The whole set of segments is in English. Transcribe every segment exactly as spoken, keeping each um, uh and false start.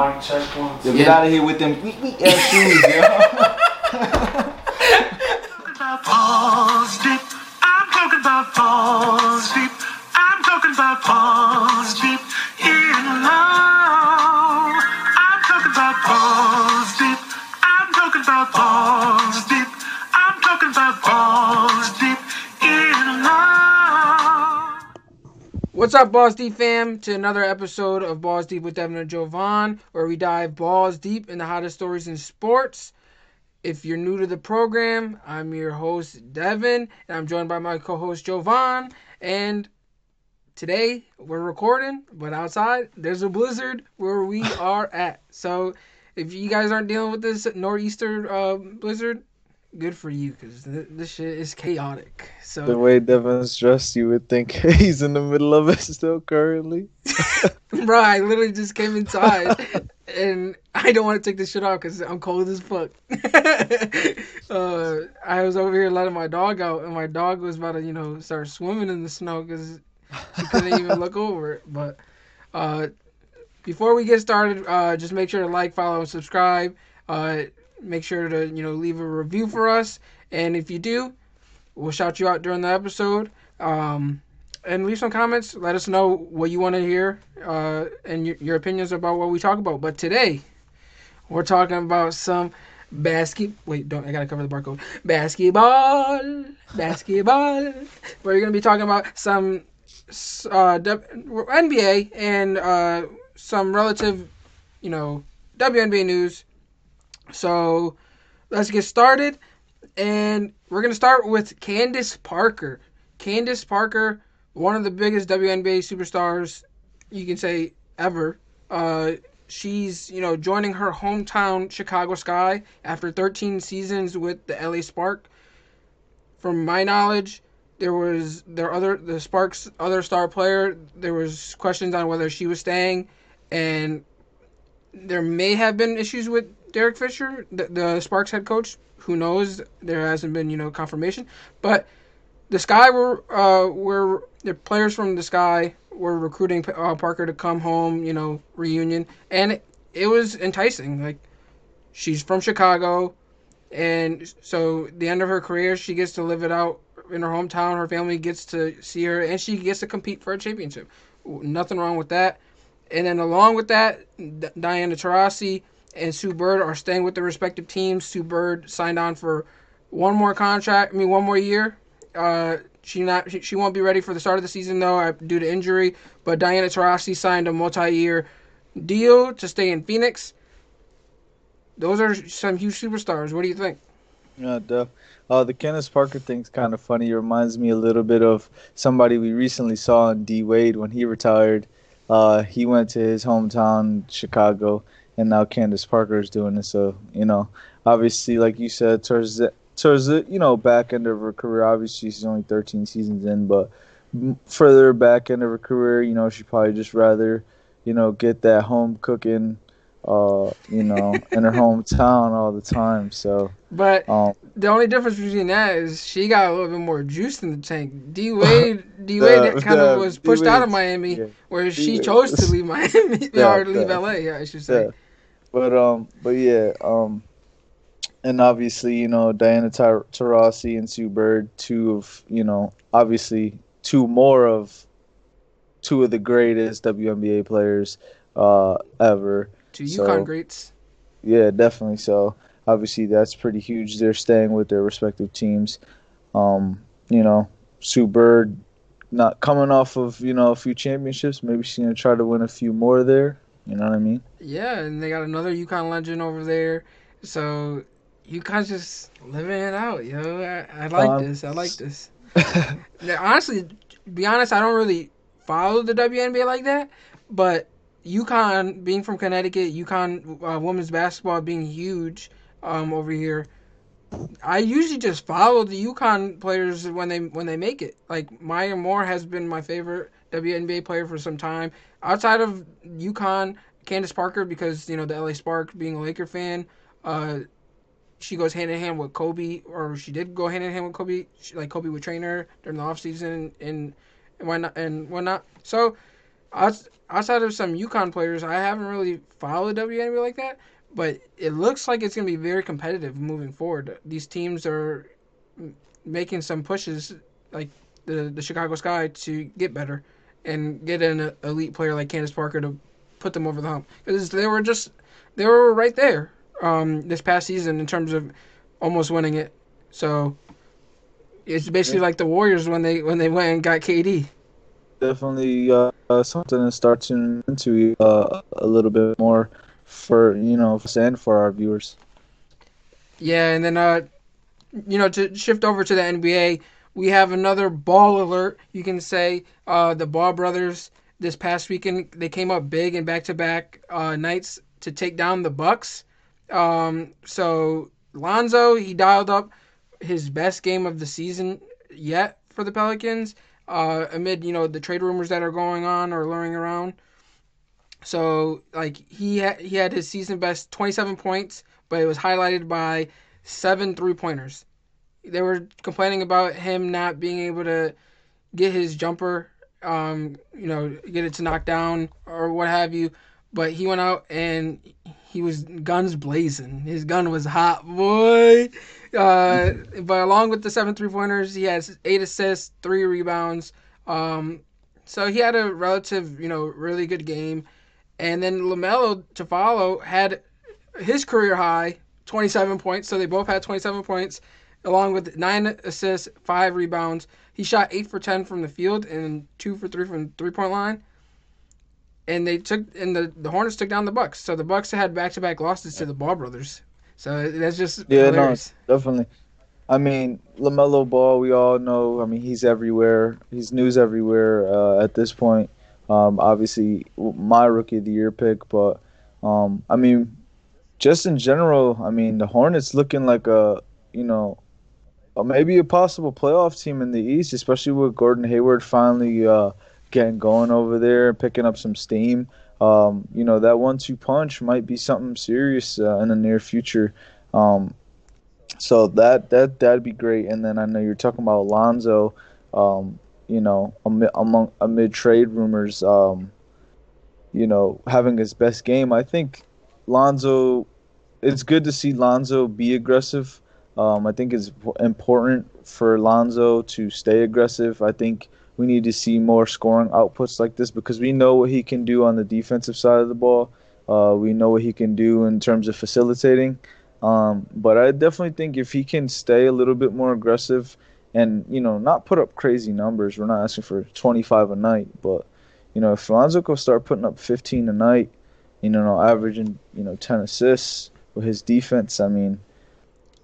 Mic check once. Yo, get yeah. out of here with them weak, weak ass shoes, yo. Balls deep. I'm talking about balls deep. I'm talking about balls deep in love. I'm talking about balls deep. I'm talking about balls deep. I'm talking about balls deep in love. What's up, Balls Deep fam? To another episode of Balls Deep with Devin and Jovan, where we dive balls deep in the hottest stories in sports. If you're new to the program, I'm your host, Devin, and I'm joined by my co-host, Jovan. And today, we're recording, but outside, there's a blizzard where we are at. So, if you guys aren't dealing with this nor'easter uh, blizzard, good for you, because th- this shit is chaotic. So the way Devin's dressed, you would think he's in the middle of it still currently. Bro, I literally just came inside. And I don't want to take this shit off because I'm cold as fuck. uh, I was over here letting my dog out, and my dog was about to, you know, start swimming in the snow because she couldn't even look over it. But uh, before we get started, uh, just make sure to like, follow, and subscribe. Uh, make sure to, you know, leave a review for us. And if you do, we'll shout you out during the episode. Um And leave some comments. Let us know what you want to hear uh, and your, your opinions about what we talk about. But today, we're talking about some basket. Wait, don't. I got to cover the barcode. Basketball. Basketball. We're going to be talking about some uh, N B A and uh, some relative, you know, W N B A news. So let's get started. And we're going to start with Candace Parker. Candace Parker. One of the biggest W N B A superstars, you can say, ever. Uh, she's, you know, joining her hometown Chicago Sky after thirteen seasons with the L A Spark. From my knowledge, there was their other the Sparks' other star player. There was questions on whether she was staying, and there may have been issues with Derek Fisher, the, the Sparks head coach. Who knows? There hasn't been, you know, confirmation, but. The Sky were, uh, were the players from the Sky were recruiting uh, Parker to come home, you know, reunion, and it, it was enticing. Like, she's from Chicago, and so the end of her career, she gets to live it out in her hometown. Her family gets to see her, and she gets to compete for a championship. Nothing wrong with that. And then along with that, D- Diana Taurasi and Sue Bird are staying with their respective teams. Sue Bird signed on for one more contract. I mean, one more year. Uh, she not she, she won't be ready for the start of the season though due to injury. But Diana Taurasi signed a multi-year deal to stay in Phoenix. Those are some huge superstars. What do you think? Yeah, duh. Uh, the Candace Parker thing's kind of funny. It reminds me a little bit of somebody we recently saw in D-Wade when he retired. Uh, he went to his hometown, Chicago, and now Candace Parker is doing it. So you know, obviously, like you said, towards the towards the, you know, back end of her career, obviously she's only thirteen seasons in, but further back end of her career, you know, she'd probably just rather, you know, get that home cooking, uh, you know, in her hometown all the time. So, but um, the only difference between that is she got a little bit more juice in the tank. D Wade, D Wade kind of was pushed D-Wade, out of Miami, yeah, where D-Wade. she chose to leave Miami yeah, or leave yeah. L A. Yeah, I should say. Yeah. But um, but yeah, um. And obviously, you know, Diana Taurasi and Sue Bird, two of, you know, obviously two more of two of the greatest W N B A players uh, ever. Two so, UConn greats. Yeah, definitely. So, obviously, that's pretty huge. They're staying with their respective teams. Um, you know, Sue Bird not coming off of, you know, a few championships. Maybe she's going to try to win a few more there. You know what I mean? Yeah, and they got another UConn legend over there. So... UConn's just living it out, yo. I, I like um, this. I like this. Now, honestly, to be honest, I don't really follow the W N B A like that. But UConn, being from Connecticut, UConn uh, women's basketball being huge um, over here, I usually just follow the UConn players when they when they make it. Like Maya Moore has been my favorite W N B A player for some time. Outside of UConn, Candace Parker, because you know the L A Spark, being a Laker fan. Uh, She goes hand in hand with Kobe, or she did go hand in hand with Kobe. She, like Kobe would train her during the off season and and whatnot and whatnot. So outside of some UConn players, I haven't really followed W N B A like that, but it looks like it's going to be very competitive moving forward. These teams are making some pushes, like the the Chicago Sky, to get better and get an elite player like Candace Parker to put them over the hump. Because they were just, they were right there um, this past season in terms of almost winning it. So it's basically like the Warriors when they when they went and got K D. Definitely uh, something to start tuning into uh, a little bit more for, you know, and for our viewers. Yeah, and then, uh, you know, to shift over to the N B A, we have another ball alert, you can say. Uh, the Ball brothers this past weekend, they came up big in back-to-back uh, nights to take down the Bucks. Um, so Lonzo, he dialed up his best game of the season yet for the Pelicans. Uh, amid, you know, the trade rumors that are going on or luring around. So, like, he, ha- he had his season best twenty-seven points, but it was highlighted by seven three-pointers. They were complaining about him not being able to get his jumper, um, you know, get it to knock down or what have you. But he went out and he was guns blazing. His gun was hot, boy. Uh, but along with the seven three-pointers, he has eight assists, three rebounds. Um, so he had a relative, you know, really good game. And then LaMelo, to follow, had his career high, twenty-seven points. So they both had twenty-seven points, along with nine assists, five rebounds. He shot eight for ten from the field and two for three from the three-point line. And they took, and the, the Hornets took down the Bucks. So the Bucks had back-to-back losses to the Ball brothers. So that's just yeah, hilarious. No, definitely. I mean, LaMelo Ball, we all know. I mean, he's everywhere. He's news everywhere uh, at this point. Um, obviously, my Rookie of the Year pick, but um, I mean, just in general, I mean, the Hornets looking like a, you know, maybe a possible playoff team in the East, especially with Gordon Hayward finally uh, getting going over there and picking up some steam. Um, you know, that one two punch might be something serious uh, in the near future. Um, so that that that'd be great. And then I know you're talking about Lonzo. Um, you know, amid, among amid trade rumors, um, you know, having his best game. I think Lonzo. It's good to see Lonzo be aggressive. Um, I think it's important for Lonzo to stay aggressive. I think. We need to see more scoring outputs like this because we know what he can do on the defensive side of the ball. Uh, we know what he can do in terms of facilitating. Um, but I definitely think if he can stay a little bit more aggressive and, you know, not put up crazy numbers. We're not asking for twenty-five a night. But, you know, if Lonzo can start putting up fifteen a night, you know, averaging, you know, ten assists with his defense, I mean,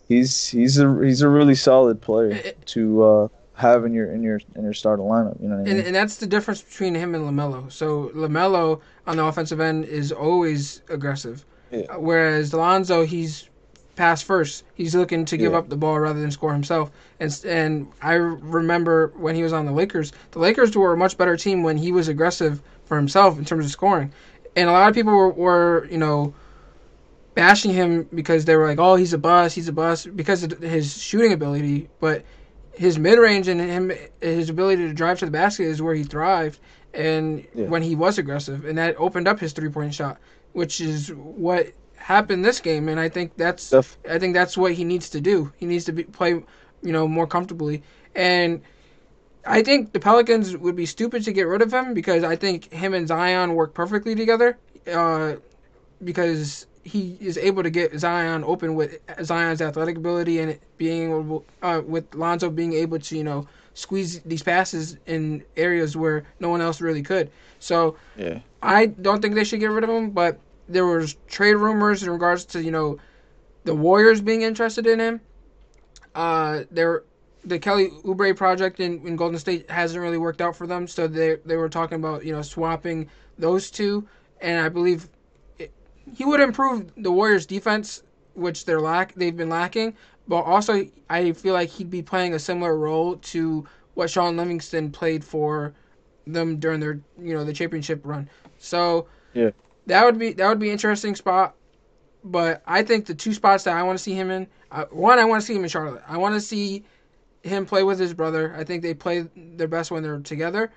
he's he's a, he's a really solid player to uh, – have in your in your in your starting lineup, you know what I mean? And, and that's the difference between him and LaMelo. So LaMelo on the offensive end is always aggressive, yeah. Whereas Lonzo, he's pass first. He's looking to give yeah. up the ball rather than score himself. And and I remember when he was on the Lakers, the Lakers were a much better team when he was aggressive for himself in terms of scoring. And a lot of people were, were you know, bashing him because they were like, oh, he's a bust, he's a bust because of his shooting ability, but his mid-range and him, his ability to drive to the basket is where he thrived and yeah. when he was aggressive. And that opened up his three-point shot, which is what happened this game. And I think that's Def- I think that's what he needs to do. He needs to be, play you know, more comfortably. And I think the Pelicans would be stupid to get rid of him because I think him and Zion work perfectly together uh, because he is able to get Zion open with Zion's athletic ability and being able, uh, with Lonzo being able to, you know, squeeze these passes in areas where no one else really could. So yeah. I don't think they should get rid of him, but there was trade rumors in regards to, you know, the Warriors being interested in him. Uh, there, the Kelly Oubre project in, in Golden State hasn't really worked out for them, so they they were talking about, you know, swapping those two, and I believe he would improve the Warriors' defense, which they're lack they've been lacking. But also, I feel like he'd be playing a similar role to what Sean Livingston played for them during their, you know, the championship run. So yeah, that would be that would be an interesting spot. But I think the two spots that I want to see him in, uh, one, I want to see him in Charlotte. I want to see him play with his brother. I think they play their best when they're together.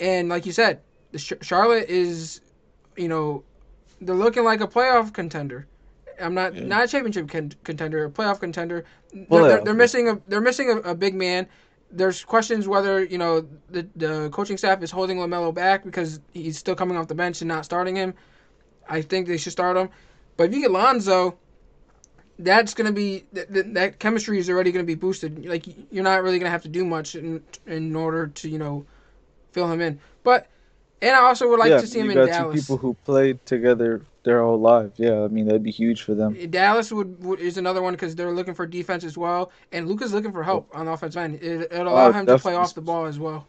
And like you said, the Sh- Charlotte is, you know, they're looking like a playoff contender. I'm not yeah. not a championship con- contender, a playoff contender. They're, playoff. They're, they're missing a they're missing a, a big man. There's questions whether, you know, the the coaching staff is holding LaMelo back because he's still coming off the bench and not starting him. I think they should start him. But if you get Lonzo, that's going to be th- – th- that chemistry is already going to be boosted. Like, you're not really going to have to do much in in order to, you know, fill him in. But – and I also would like yeah, to see him in Dallas. Yeah, you got two people who played together their whole lives. Yeah, I mean, that'd be huge for them. Dallas would, would is another one because they're looking for defense as well. And Luka's looking for help oh. on the offensive end. It, it'll allow uh, him to play off the ball as well.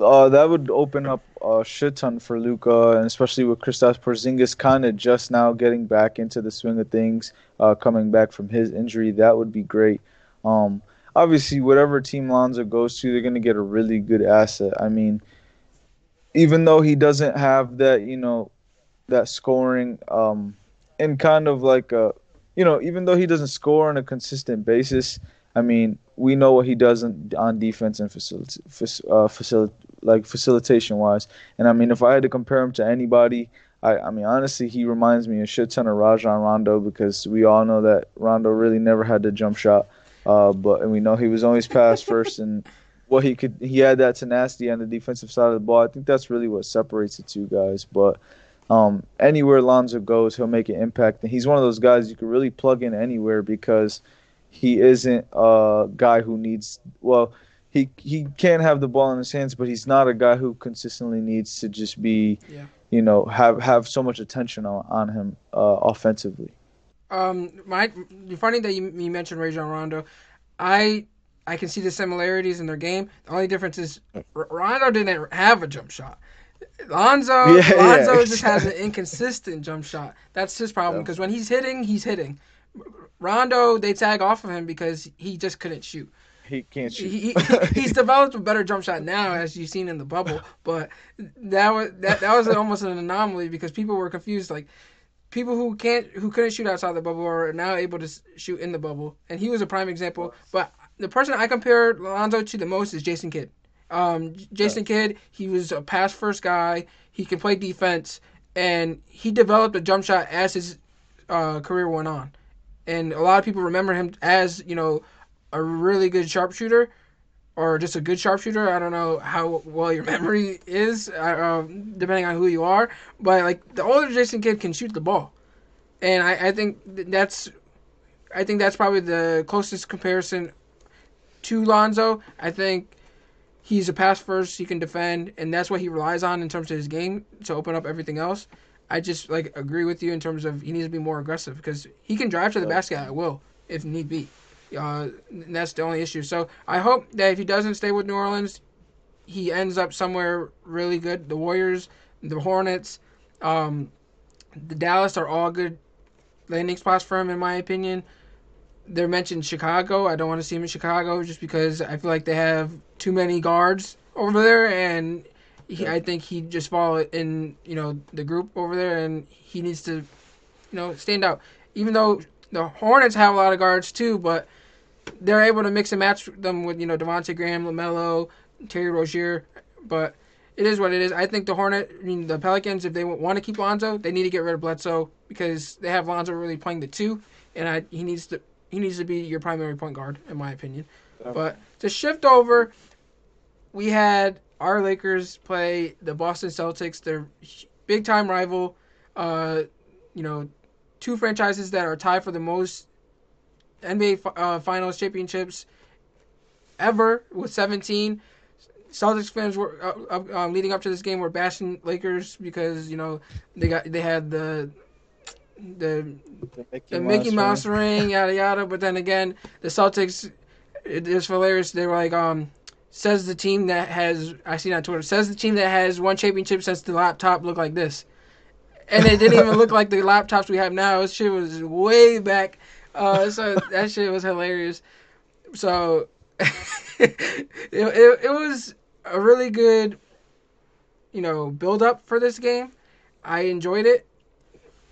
Uh, that would open up a shit ton for Luka, and especially with Kristaps Porzingis kind of just now getting back into the swing of things, uh, coming back from his injury. That would be great. Um, obviously, whatever team Lonzo goes to, they're going to get a really good asset. I mean, even though he doesn't have that, you know, that scoring, um, and kind of like a, you know, even though he doesn't score on a consistent basis, I mean, we know what he does on, on defense and facility, uh, facility. like facilitation-wise. And, I mean, if I had to compare him to anybody, I, I mean, honestly, he reminds me a shit ton of Rajon Rondo because we all know that Rondo really never had the jump shot. Uh, but and we know he was always passed first, and what he could, he had that tenacity on the defensive side of the ball. I think that's really what separates the two guys. But um, anywhere Lonzo goes, he'll make an impact. And he's one of those guys you can really plug in anywhere because he isn't a guy who needs – well – He he can have the ball in his hands, but he's not a guy who consistently needs to just be, yeah. you know, have, have so much attention on, on him uh, offensively. Um, my funny that you, you mentioned Rajon Rondo. I I can see the similarities in their game. The only difference is R- Rondo didn't have a jump shot. Lonzo yeah, Lonzo yeah. just has an inconsistent jump shot. That's his problem because yeah. when he's hitting, he's hitting. Rondo, they tag off of him because he just couldn't shoot. He can't shoot. he, he, he's developed a better jump shot now, as you've seen in the bubble. But that was that, that was almost an anomaly because people were confused. Like people who can't who couldn't shoot outside the bubble are now able to shoot in the bubble, and he was a prime example. But the person I compare Lonzo to the most is Jason Kidd. Um, Jason right. Kidd, he was a pass first guy. He can play defense, and he developed a jump shot as his uh, career went on. And a lot of people remember him as, you know, a really good sharpshooter, or just a good sharpshooter. I don't know how well your memory is, uh, depending on who you are. But like the older Jason Kidd can shoot the ball, and I, I think that's, I think that's probably the closest comparison to Lonzo. I think he's a pass first, he can defend, and that's what he relies on in terms of his game to open up everything else. I just like agree with you in terms of he needs to be more aggressive because he can drive to the basket at will if need be. Uh, and that's the only issue. So I hope that if he doesn't stay with New Orleans, he ends up somewhere really good. The Warriors, the Hornets, um, the Dallas are all good landing spots for him, in my opinion. They're mentioned Chicago. I don't want to see him in Chicago just because I feel like they have too many guards over there, and he, I think he just falls in, you know, the group over there, and he needs to, you know, stand out. Even though the Hornets have a lot of guards too, but they're able to mix and match them with, you know, Devontae Graham, LaMelo, Terry Rozier, but it is what it is. I think the Hornet, I mean, the Pelicans, if they want to keep Lonzo, they need to get rid of Bledsoe because they have Lonzo really playing the two, and I, he needs to he needs to be your primary point guard, in my opinion. But to shift over, we had our Lakers play the Boston Celtics, their big-time rival, uh, you know, two franchises that are tied for the most N B A uh, Finals championships ever with seventeen. Celtics fans were uh, uh, leading up to this game were bashing Lakers because, you know, they got they had the the, the Mickey, the Mickey Mouse, Mouse ring. ring yada yada. But then again, the Celtics, it is hilarious. They were like, um, says the team that has I seen on Twitter says the team that has won championship since the laptop looked like this. And it didn't even look like the laptops we have now. This shit was way back. Uh, so that shit was hilarious. So it, it it was a really good, you know, build up for this game. I enjoyed it.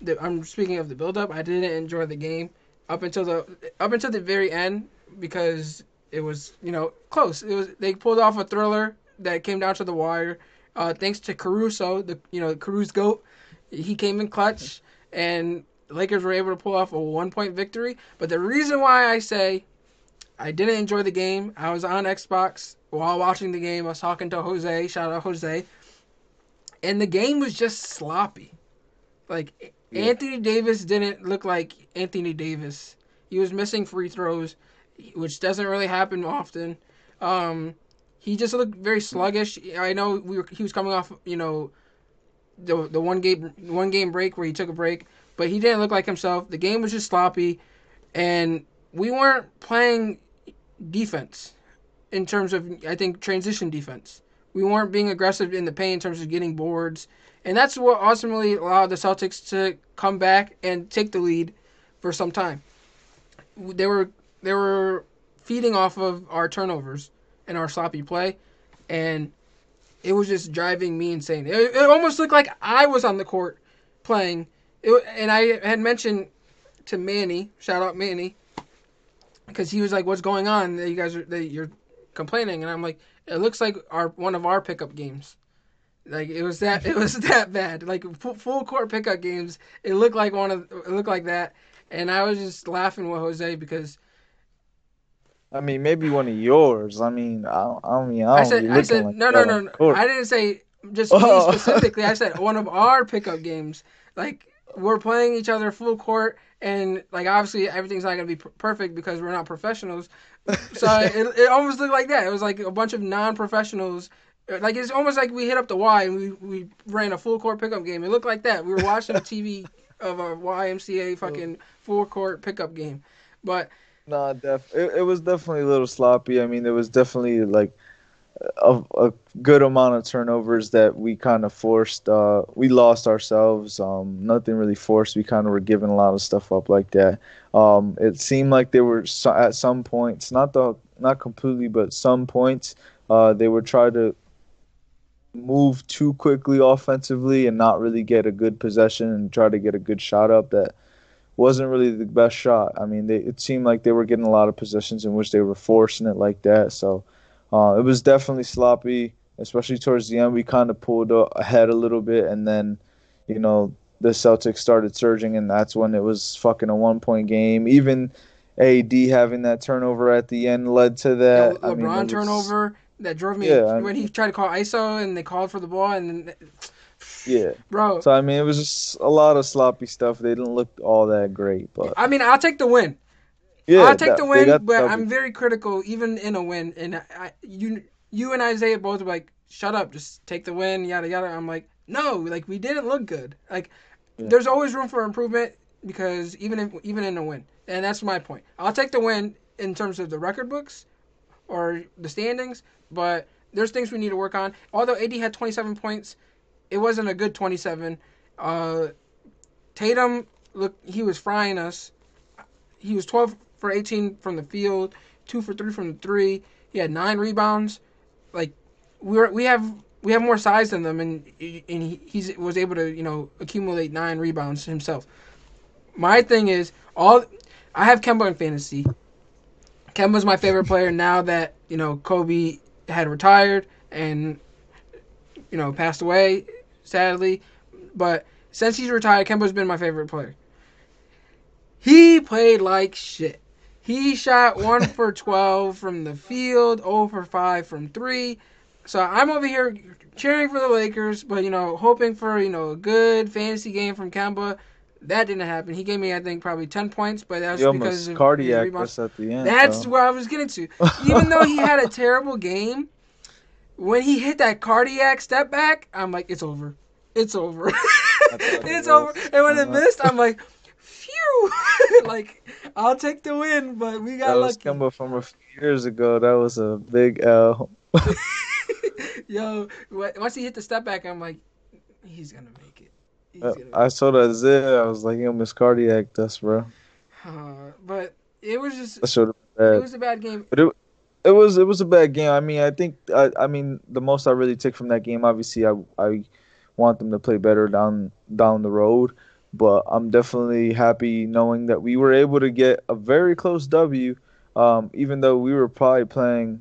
The, I'm speaking of the build up. I didn't enjoy the game up until the up until the very end because it was, you know, close. It was they pulled off a thriller. that came down to the wire. Uh, thanks to Caruso, the you know Caruso goat, he came in clutch, and the Lakers were able to pull off a one-point victory. But the reason why I say I didn't enjoy the game, I was on Xbox while watching the game. I was talking to Jose, shout out Jose, and the game was just sloppy. Like yeah. Anthony Davis didn't look like Anthony Davis. He was missing free throws, which doesn't really happen often. Um, he just looked very sluggish. I know we were, he was coming off, you know, the the one game one game break where he took a break, but he didn't look like himself. The game was just sloppy, and we weren't playing defense in terms of, I think, transition defense. We weren't being aggressive in the paint in terms of getting boards, and that's what ultimately allowed the Celtics to come back and take the lead for some time. They were they were feeding off of our turnovers and our sloppy play, and it was just driving me insane. It, it almost looked like I was on the court playing. It, and I had mentioned to Manny, shout out Manny, because he was like, "What's going on? That you guys are that you're complaining." And I'm like, "It looks like our one of our pickup games. Like it was that it was that bad. Like f- full court pickup games. It looked like one of it looked like that." And I was just laughing with Jose because. I mean, maybe one of yours. I mean, I, I mean, I don't. I said, I said like no, no, no, no. I didn't say just me specifically. I said one of our pickup games. Like we're playing each other full court, and like obviously everything's not gonna be perfect because we're not professionals. So it, it almost looked like that. It was like a bunch of non-professionals. Like it's almost like we hit up the Y and we we ran a full court pickup game. It looked like that. We were watching a T V of a Y M C A fucking full court pickup game, but. No, def- it, it was definitely a little sloppy. I mean, there was definitely like a, a good amount of turnovers that we kind of forced. Uh, we lost ourselves. Um, nothing really forced. We kind of were giving a lot of stuff up like that. Um, it seemed like they were so, at some points, not the not completely, but some points, uh, they would try to move too quickly offensively and not really get a good possession and try to get a good shot up that. Wasn't really the best shot. I mean, they, it seemed like they were getting a lot of possessions in which they were forcing it like that. So uh, it was definitely sloppy, especially towards the end. We kind of pulled ahead a little bit, and then, you know, the Celtics started surging, and that's when it was fucking a one-point game. Even A D having that turnover at the end led to that. Yeah, LeBron I mean, was, turnover that drove me yeah, when I mean, he tried to call I S O, and they called for the ball, and then... Yeah, bro. So I mean, it was just a lot of sloppy stuff. They didn't look all that great, but I mean, I'll take the win. Yeah, I'll take that, the win, but W. I'm very critical, even in a win. And I, you, you and Isaiah both were like, "Shut up, just take the win." Yada yada. I'm like, no, like we didn't look good. Like, yeah. There's always room for improvement because even if, even in a win, and that's my point. I'll take the win in terms of the record books or the standings, but there's things we need to work on. Although A D had twenty-seven points. It wasn't a good twenty-seven. Uh, Tatum, look, he was frying us. He was twelve for eighteen from the field, two for three from the three. He had nine rebounds. Like we were, we have we have more size than them, and and he he's, was able to you know accumulate nine rebounds himself. My thing is all I have Kemba in fantasy. Kemba's my favorite player now that you know Kobe had retired and you know passed away. Sadly, but since he's retired, Kemba's been my favorite player. He played like shit. He shot one for twelve from the field, zero for five from three. So I'm over here cheering for the Lakers, but you know, hoping for you know a good fantasy game from Kemba. That didn't happen. He gave me, I think, probably ten points, but that was you because of cardiac us at the end. That's bro. Where I was getting to. Even though he had a terrible game. When he hit that cardiac step back, I'm like, it's over. It's over. It's over. And when it missed, I'm like, phew. Like, I'll take the win, but we got that lucky. That was Kemba from a few years ago. That was a big L. Yo, once he hit the step back, I'm like, he's going to make it. He's gonna make I saw that zip. I was like, yo, miss cardiac dust, bro. Uh, but it was just, it was a bad game. But it It was it was a bad game. I mean, I think I, I mean the most I really took from that game. Obviously, I I want them to play better down down the road, but I'm definitely happy knowing that we were able to get a very close W, um, even though we were probably playing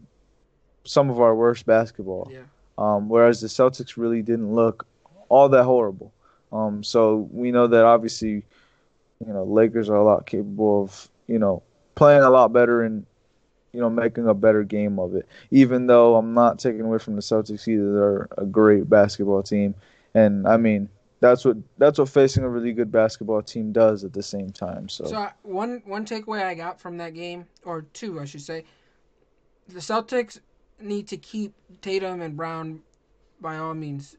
some of our worst basketball. Yeah. Um, whereas the Celtics really didn't look all that horrible. Um, so we know that obviously, you know, Lakers are a lot capable of, you know, playing a lot better and, you know, making a better game of it. Even though I'm not taking away from the Celtics either, they're a great basketball team. And I mean, that's what that's what facing a really good basketball team does at the same time. So, so I, one one takeaway I got from that game, or two, I should say, the Celtics need to keep Tatum and Brown by all means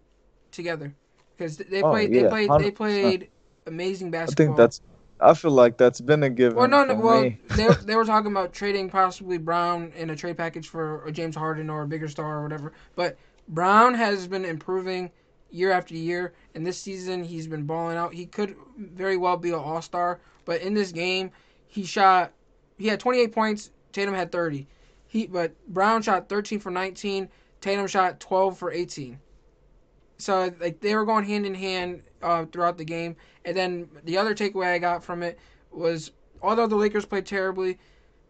together, because they played oh, yeah. they played one hundred percent. They played amazing basketball. I think that's. I feel like that's been a given. Well, no, no well, they they were talking about trading possibly Brown in a trade package for a James Harden or a bigger star or whatever. But Brown has been improving year after year, and this season he's been balling out. He could very well be an all-star, but in this game he shot he had twenty-eight points, Tatum had thirty. He but Brown shot thirteen for nineteen, Tatum shot twelve for eighteen. So like they were going hand in hand uh, throughout the game. And then the other takeaway I got from it was, although the Lakers played terribly,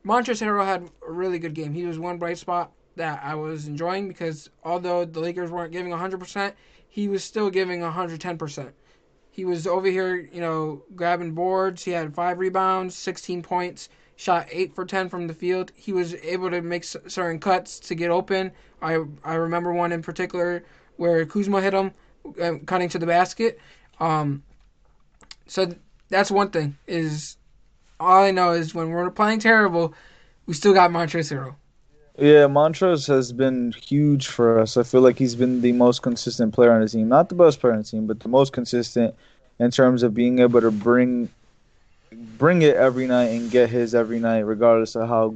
Montrezl Harrell had a really good game. He was one bright spot that I was enjoying, because although the Lakers weren't giving one hundred percent, he was still giving one hundred ten percent. He was over here, you know, grabbing boards. He had five rebounds, sixteen points, shot eight for ten from the field. He was able to make certain cuts to get open. I I remember one in particular where Kuzma hit him, uh, cutting to the basket. Um, so th- that's one thing. Is all I know is when we're playing terrible, we still got Montrezl Harrell. Yeah, Montrezl has been huge for us. I feel like he's been the most consistent player on the team. Not the best player on the team, but the most consistent in terms of being able to bring bring it every night and get his every night, regardless of how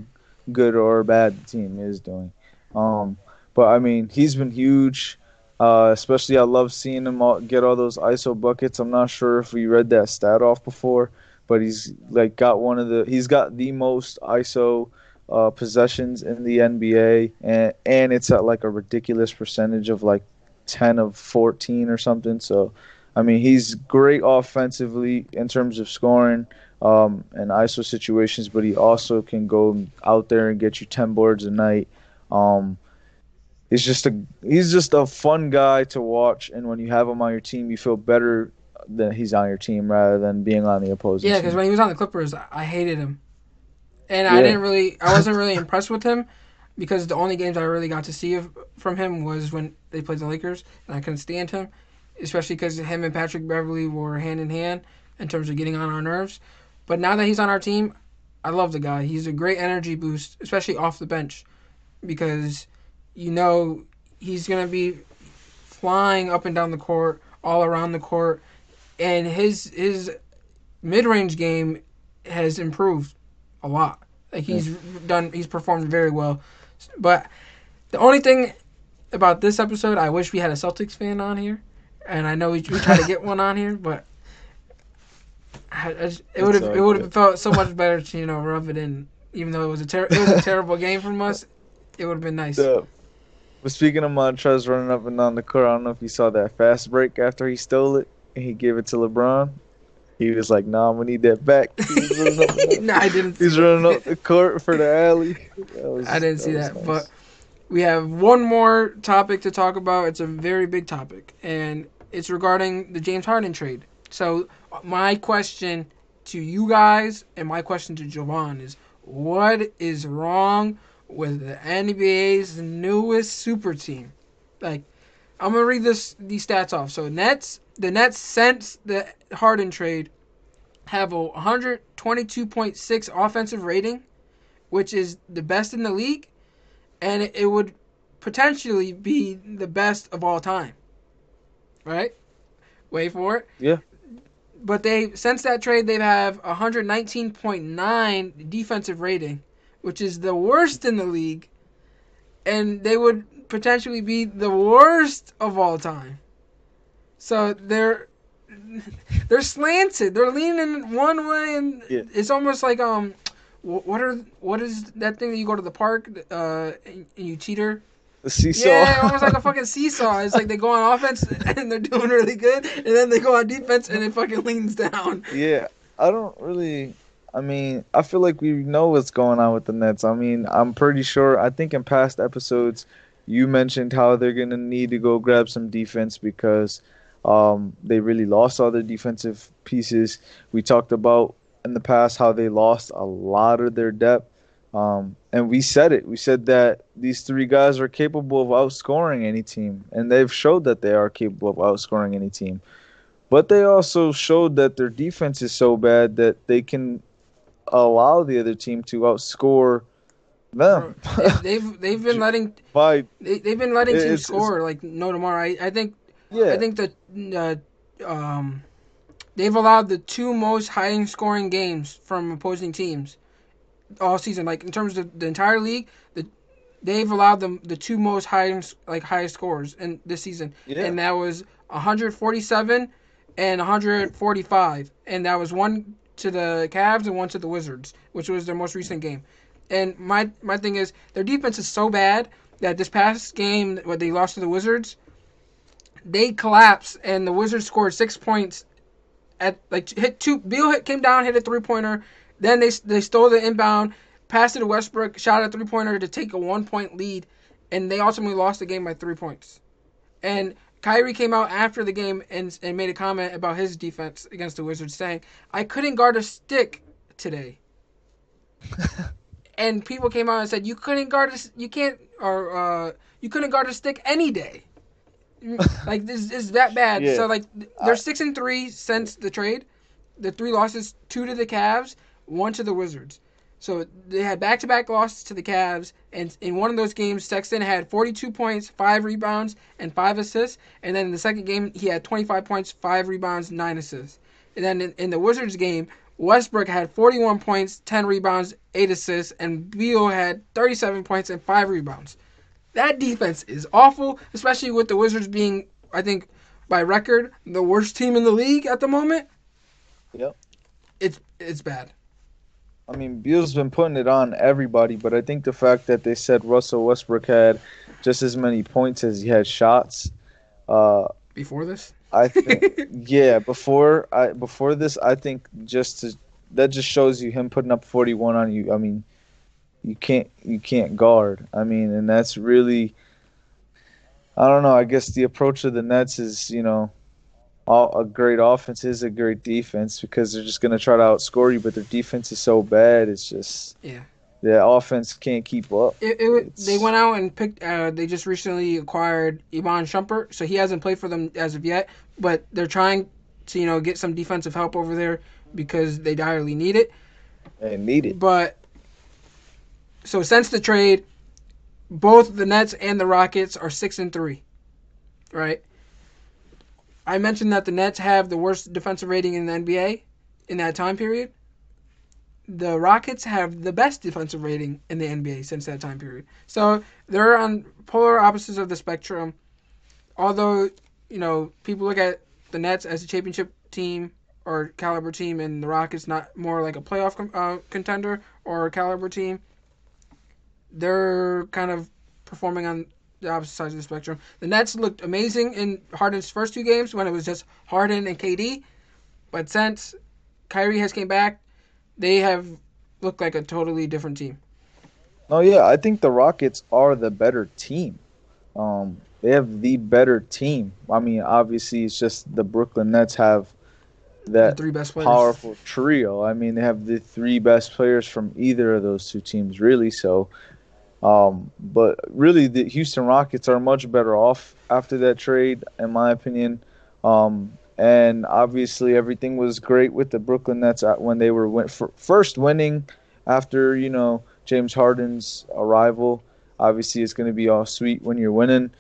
good or bad the team is doing. Um, but, I mean, he's been huge. Uh, especially I love seeing him all, get all those I S O buckets. I'm not sure if we read that stat off before, but he's like got one of the – he's got the most I S O – Uh, possessions in the N B A, and and it's at like a ridiculous percentage of like ten of fourteen or something. So, I mean, he's great offensively in terms of scoring um, and I S O situations, but he also can go out there and get you ten boards a night. Um, he's just a he's just a fun guy to watch, and when you have him on your team, you feel better that he's on your team rather than being on the opposing. Yeah, because when he was on the Clippers, I hated him. And yeah. I didn't really, I wasn't really impressed with him, because the only games I really got to see from him was when they played the Lakers, and I couldn't stand him, especially because him and Patrick Beverly were hand in hand in terms of getting on our nerves. But now that he's on our team, I love the guy. He's a great energy boost, especially off the bench, because you know he's gonna be flying up and down the court, all around the court, and his his mid-range game has improved a lot. Like he's done, he's performed very well. But the only thing about this episode, I wish we had a Celtics fan on here, and I know we, we try to get one on here, but I, I just, it would have it would have felt so much better to, you know, rub it in, even though it was a ter- it was a terrible game from us. It would have been nice. Yeah. But speaking of Montrezl running up and down the court, I don't know if you saw that fast break after he stole it and he gave it to LeBron. He was like, "Nah, I'm gonna need that back." No, I didn't. He's running up the court for the alley. Was, I didn't see that, that. Nice. But we have one more topic to talk about. It's a very big topic, and it's regarding the James Harden trade. So my question to you guys, and my question to Javon, is: what is wrong with the N B A's newest super team? Like, I'm gonna read this these stats off. So Nets. The Nets, since the Harden trade, have a one twenty-two point six offensive rating, which is the best in the league, and it would potentially be the best of all time. Right? Wait for it. Yeah. But they since that trade, they have a one nineteen point nine defensive rating, which is the worst in the league, and they would potentially be the worst of all time. So they're they're slanted. They're leaning one way, and yeah. It's almost like um, what are what is that thing that you go to the park uh and you teeter? The seesaw. Yeah, almost like a fucking seesaw. It's like they go on offense and they're doing really good, and then they go on defense and it fucking leans down. Yeah, I don't really. I mean, I feel like we know what's going on with the Nets. I mean, I'm pretty sure, I think in past episodes, you mentioned how they're going to need to go grab some defense because um, they really lost all their defensive pieces. We talked about in the past how they lost a lot of their depth. Um, and we said it. We said that these three guys are capable of outscoring any team. And they've showed that they are capable of outscoring any team. But they also showed that their defense is so bad that they can allow the other team to outscore them. They've they've, they've been letting By, they, they've been letting teams score like no tomorrow. I, I think yeah. I think that uh, um they've allowed the two most highest scoring games from opposing teams all season. Like in terms of the entire league, the they've allowed them the two most highest like highest scores in this season, yeah. and that was one forty-seven. And one forty-five, and that was one to the Cavs and one to the Wizards, which was their most recent game. And my my thing is, their defense is so bad that this past game, when they lost to the Wizards, they collapsed, and the Wizards scored six points. At like hit two, Beal hit, came down, hit a three-pointer. Then they they stole the inbound, passed it to Westbrook, shot a three-pointer to take a one-point lead, and they ultimately lost the game by three points. And Kyrie came out after the game and and made a comment about his defense against the Wizards, saying, "I couldn't guard a stick today." And people came out and said, "You couldn't guard a you can't or uh, you couldn't guard a stick any day." Like this is that bad. Yeah. So like they're I, six and three since the trade, the three losses, two to the Cavs, one to the Wizards. So they had back-to-back losses to the Cavs, and in one of those games, Sexton had forty-two points, five rebounds, and five assists. And then in the second game, he had twenty-five points, five rebounds, nine assists. And then in, in the Wizards game, Westbrook had forty-one points, ten rebounds, eight assists, and Beal had thirty-seven points and five rebounds. That defense is awful, especially with the Wizards being, I think, by record, the worst team in the league at the moment. Yep. It's it's bad. I mean, Beal's been putting it on everybody, but I think the fact that they said Russell Westbrook had just as many points as he had shots uh, before this, I think, yeah, before I before this, I think just to, that just shows you him putting up forty-one on you. I mean, you can't you can't guard. I mean, and that's really, I don't know. I guess the approach of the Nets is, you know, a great offense is a great defense because they're just going to try to outscore you, but their defense is so bad. It's just yeah, their offense can't keep up. It, it, they went out and picked uh, – they just recently acquired Iman Shumpert, so he hasn't played for them as of yet, but they're trying to, you know, get some defensive help over there because they direly need it. They need it. But – so since the trade, both the Nets and the Rockets are six and three, right? I mentioned that the Nets have the worst defensive rating in the N B A in that time period. The Rockets have the best defensive rating in the N B A since that time period. So they're on polar opposites of the spectrum. Although, you know, people look at the Nets as a championship team or caliber team and the Rockets not more like a playoff com- uh, contender or caliber team, they're kind of performing on the opposite sides of the spectrum. The Nets looked amazing in Harden's first two games when it was just Harden and K D. But since Kyrie has came back, they have looked like a totally different team. Oh, yeah. I think the Rockets are the better team. Um, they have the better team. I mean, obviously, it's just the Brooklyn Nets have that three best powerful trio. I mean, they have the three best players from either of those two teams, really. So, Um, but really, the Houston Rockets are much better off after that trade, in my opinion. Um, and obviously, everything was great with the Brooklyn Nets when they were win- f- first winning after, you know, James Harden's arrival. Obviously, it's going to be all sweet when you're winning.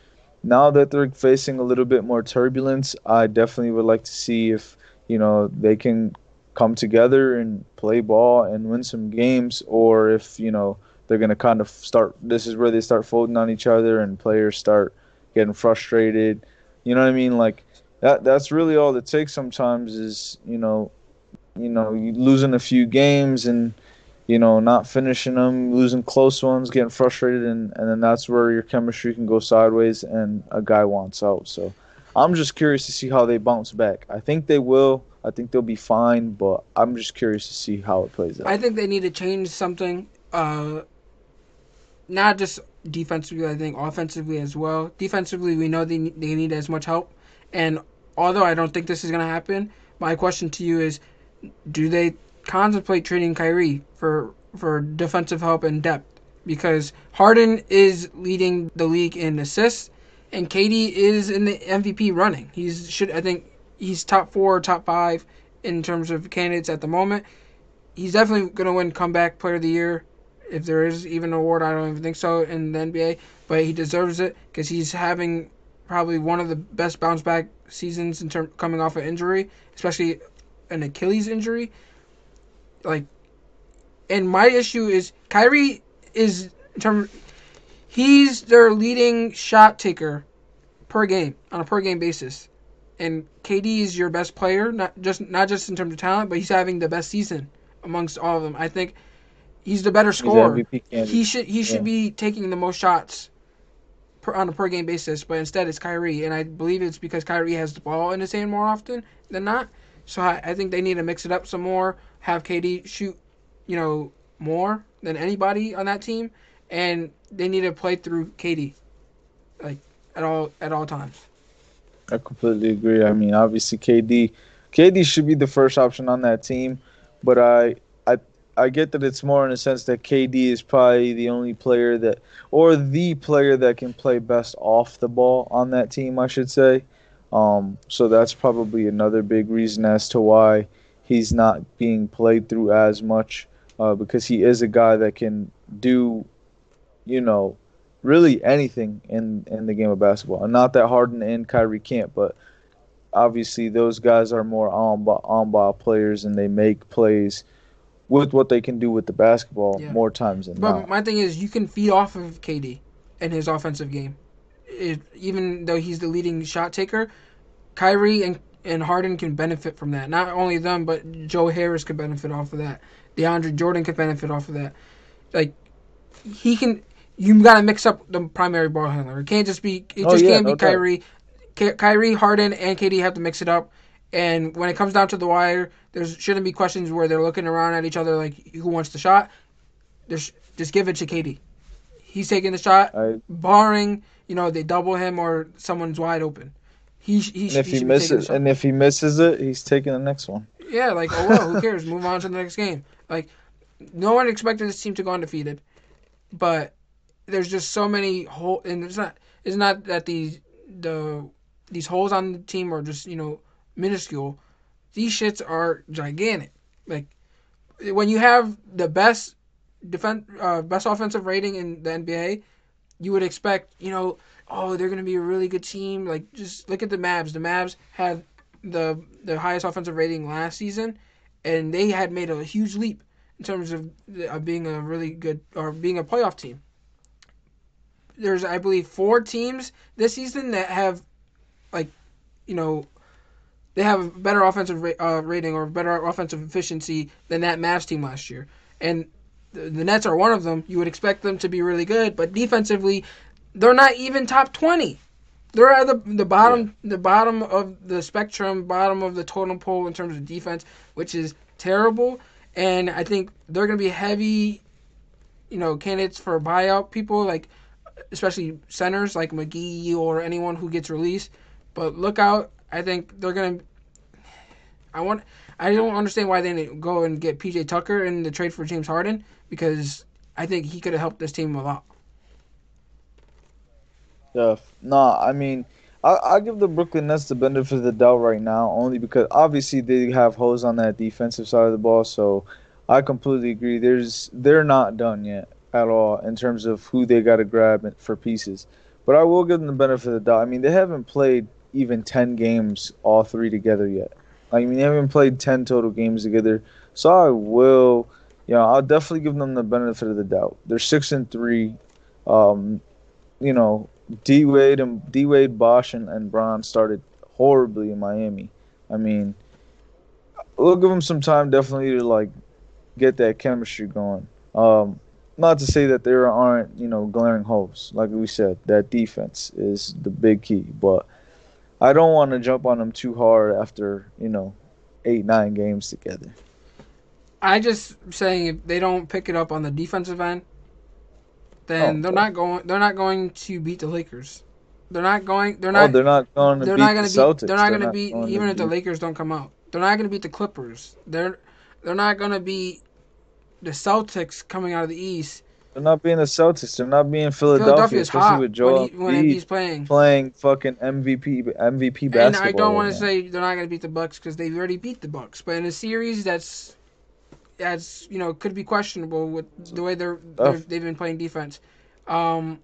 Now that they're facing a little bit more turbulence, I definitely would like to see if, you know, they can come together and play ball and win some games, or if, you know, they're going to kind of start – this is where they start folding on each other and players start getting frustrated. You know what I mean? Like, that that's really all it takes sometimes is, you know, you know, losing a few games and, you know, not finishing them, losing close ones, getting frustrated, and, and then that's where your chemistry can go sideways and a guy wants out. So I'm just curious to see how they bounce back. I think they will. I think they'll be fine, but I'm just curious to see how it plays out. I think they need to change something, uh, not just defensively, I think offensively as well. Defensively, we know they they need as much help, and although I don't think this is going to happen, my question to you is, do they contemplate trading Kyrie for for defensive help and depth? Because Harden is leading the league in assists, and K D is in the M V P running. He's should I think he's top four, top five in terms of candidates at the moment. He's definitely going to win comeback player of the year, if there is even an award. I don't even think so in the N B A, but he deserves it because he's having probably one of the best bounce back seasons in term coming off an injury, especially an Achilles injury. Like, and my issue is Kyrie is in term, he's their leading shot taker per game on a per game basis, and K D is your best player, not just not just in terms of talent, but he's having the best season amongst all of them. I think he's the better scorer. He should he should yeah. be taking the most shots per, on a per game basis, but instead it's Kyrie, and I believe it's because Kyrie has the ball in his hand more often than not. So I, I think they need to mix it up some more, have K D shoot, you know, more than anybody on that team, and they need to play through K D, like at all at all times. I completely agree. I mean, obviously K D, K D should be the first option on that team, but I. I get that it's more in a sense that K D is probably the only player that, or the player that can play best off the ball on that team, I should say. Um, so that's probably another big reason as to why he's not being played through as much, uh, because he is a guy that can do, you know, really anything in, in the game of basketball. And not that Harden and Kyrie can't, but obviously those guys are more on-ball on-ball players, and they make plays with what they can do with the basketball yeah. more times than but not. But my thing is, you can feed off of K D in his offensive game. It, even though he's the leading shot taker, Kyrie and, and Harden can benefit from that. Not only them, but Joe Harris could benefit off of that. DeAndre Jordan could benefit off of that. Like, he can. You got to mix up the primary ball handler. It can't just be. It oh, just yeah, can't no be doubt. Kyrie. Ky- Kyrie, Harden, and K D have to mix it up. And when it comes down to the wire, there shouldn't be questions where they're looking around at each other like, who wants the shot? There's, just give it to K D. He's taking the shot, I, barring, you know, they double him or someone's wide open. He, he, and if he, he misses, and if he misses it, he's taking the next one. Yeah, like, oh, well, who cares? Move on to the next game. Like, no one expected this team to go undefeated. But there's just so many holes. And it's not it's not that these, the, these holes on the team are just, you know, minuscule. These shits are gigantic. Like, when you have the best defense, uh, best offensive rating in the N B A, you would expect, you know, oh, they're going to be a really good team. Like, just look at the Mavs. The Mavs had the the highest offensive rating last season, and they had made a huge leap in terms of uh, being a really good, or being a playoff team. There's, I believe, four teams this season that have, like, you know, they have a better offensive uh, rating or better offensive efficiency than that Mavs team last year. And the, the Nets are one of them. You would expect them to be really good, but defensively, they're not even top twenty. They're at the, the bottom yeah. the bottom of the spectrum, bottom of the totem pole in terms of defense, which is terrible. And I think they're going to be heavy, you know, candidates for buyout people, like especially centers like McGee or anyone who gets released. But look out. I think they're going to – I want. I don't understand why they didn't go and get P J Tucker in the trade for James Harden, because I think he could have helped this team a lot. Yeah. Nah, I mean, I, I give the Brooklyn Nets the benefit of the doubt right now, only because obviously they have holes on that defensive side of the ball, so I completely agree. There's They're not done yet at all in terms of who they got to grab for pieces. But I will give them the benefit of the doubt. I mean, they haven't played – even ten games, all three together yet. I mean, they haven't played ten total games together. So I will, you know, I'll definitely give them the benefit of the doubt. They're six and three. Um, you know, D-Wade and D-Wade, Bosch, and, and Braun started horribly in Miami. I mean, we'll give them some time definitely to like get that chemistry going. Um, not to say that there aren't, you know, glaring holes. Like we said, that defense is the big key, but I don't want to jump on them too hard after, you know, eight, nine games together. I just saying if they don't pick it up on the defensive end, then oh, they're boy. not going. They're not going to beat the Lakers. They're not going. They're not. Oh, they're not going to beat the Celtics. They're not going to beat even if the Lakers don't come out. They're not going to beat the Clippers. They're they're not going to beat the Celtics coming out of the East. They're not being the Celtics. They're not being Philadelphia, Philadelphia especially with Joel when, he, when he's playing playing fucking M V P M V P basketball. And I don't want right to say they're not going to beat the Bucks because they've already beat the Bucks, but in a series that's that's you know could be questionable with the way they're, they're they've been playing defense, um,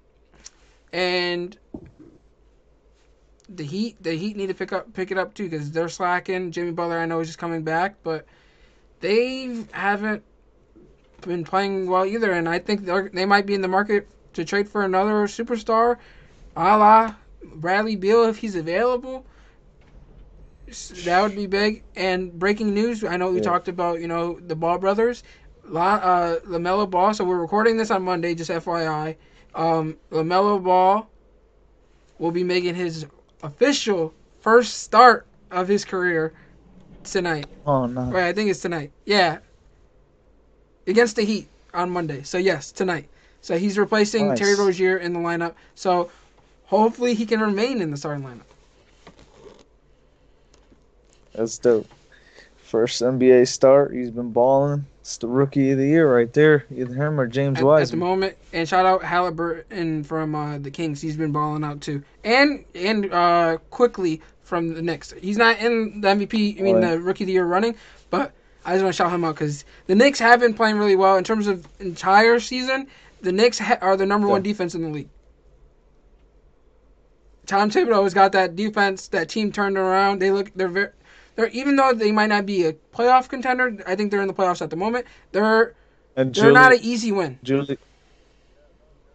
and the Heat the Heat need to pick up pick it up too because they're slacking. Jimmy Butler I know is just coming back, but they haven't been playing well either, and I think they might be in the market to trade for another superstar, a la Bradley Beal if he's available. That would be big. And breaking news, I know we yeah. talked about you know the Ball brothers, La, uh, LaMelo Ball. So we're recording this on Monday, just F Y I. Um, LaMelo Ball will be making his official first start of his career tonight. Oh no! Right, I think it's tonight. Yeah. Against the Heat on Monday. So, yes, tonight. So, he's replacing nice. Terry Rozier in the lineup. So, hopefully he can remain in the starting lineup. That's dope. First N B A start. He's been balling. It's the rookie of the year right there. Either him or James at, Wiseman. At the moment. And shout-out Halliburton from uh, the Kings. He's been balling out, too. And and uh, quickly from the Knicks. He's not in the M V P, I mean, right. the rookie of the year running, but... I just want to shout him out because the Knicks have been playing really well. In terms of entire season, the Knicks ha- are the number one defense in the league. Tom Thibodeau has got that defense, that team turned around. They look, they're very, they're even though they might not be a playoff contender, I think they're in the playoffs at the moment. They're, and they're Julie, not an easy win. Julie,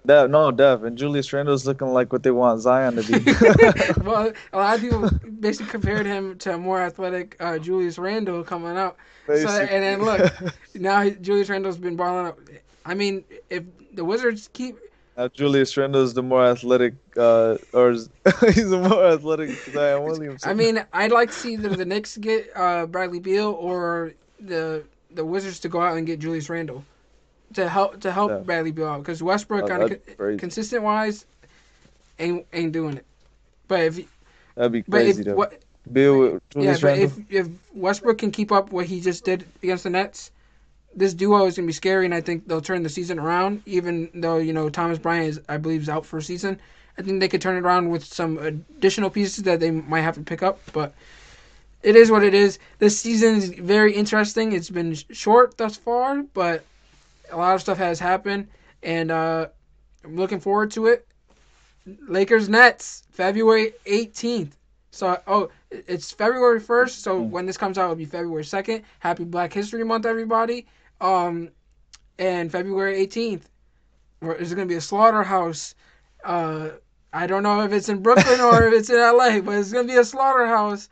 Dev, no, Dev, and Julius Randle's looking like what they want Zion to be. Well, a lot of people basically compared him to a more athletic uh, Julius Randle coming out. Basically. So and then look, now he, Julius Randle's been balling up. I mean, if the Wizards keep now Julius Randle's the more athletic, uh, or he's the more athletic Zion Williamson. I mean, I'd like to see either the Knicks get uh, Bradley Beal or the the Wizards to go out and get Julius Randle. To help to help yeah. Bradley Beal out because Westbrook oh, kind of con- consistent wise ain't ain't doing it. But if that'd be crazy if, though. What, Beal with Julius yeah, Randle. If if Westbrook can keep up what he just did against the Nets, this duo is gonna be scary, and I think they'll turn the season around. Even though you know Thomas Bryant is I believe is out for a season, I think they could turn it around with some additional pieces that they might have to pick up, but. It is what it is. This season is very interesting. It's been short thus far, but. A lot of stuff has happened, and uh, I'm looking forward to it. Lakers Nets February eighteenth. So oh, it's February first. So when this comes out, it'll be February second. Happy Black History Month, everybody! Um, and February eighteenth, there's gonna be a slaughterhouse. Uh, I don't know if it's in Brooklyn or if it's in L A, but it's gonna be a slaughterhouse,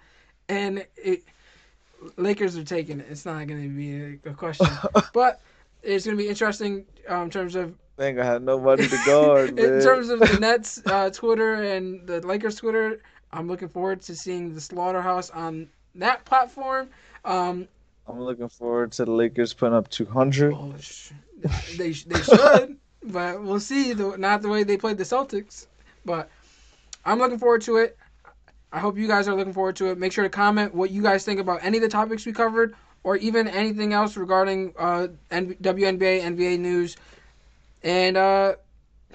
and it, Lakers are taking it. It's not gonna be a, a question, but. It's going to be interesting um, in terms of... I think I had nobody to guard, man. In terms of the Nets uh, Twitter and the Lakers Twitter, I'm looking forward to seeing the slaughterhouse on that platform. Um, I'm looking forward to the Lakers putting up two hundred. Oh, sh- they, they should, but we'll see. The, not the way they played the Celtics. But I'm looking forward to it. I hope you guys are looking forward to it. Make sure to comment what you guys think about any of the topics we covered. Or even anything else regarding uh, W N B A, N B A news. And uh,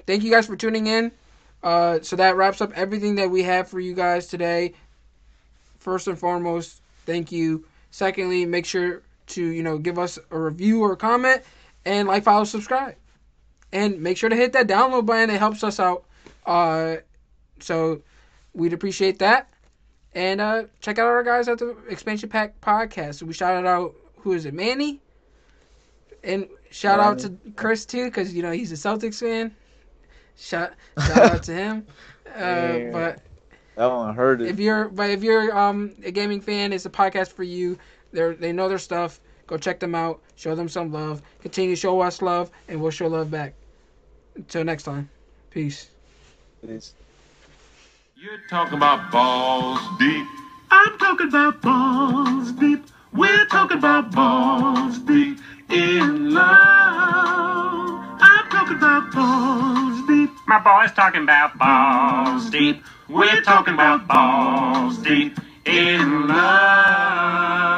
thank you guys for tuning in. Uh, so that wraps up everything that we have for you guys today. First and foremost, thank you. Secondly, make sure to you know give us a review or a comment. And like, follow, subscribe. And make sure to hit that download button. It helps us out. Uh, so we'd appreciate that. And uh, check out our guys at the Expansion Pack Podcast. We shouted out, who is it, Manny? And shout Manny. out to Chris, too, because, you know, he's a Celtics fan. Shout, shout out to him. Uh, but that one hurt it. If you're, but if you're um, a gaming fan, it's a podcast for you. They're, they know their stuff. Go check them out. Show them some love. Continue to show us love, and we'll show love back. Until next time. Peace. Peace. You're talking about balls deep. I'm talking about balls deep. We're talking about balls deep in love. I'm talking about balls deep. My boy's talking about balls deep. We're talking about balls deep in love.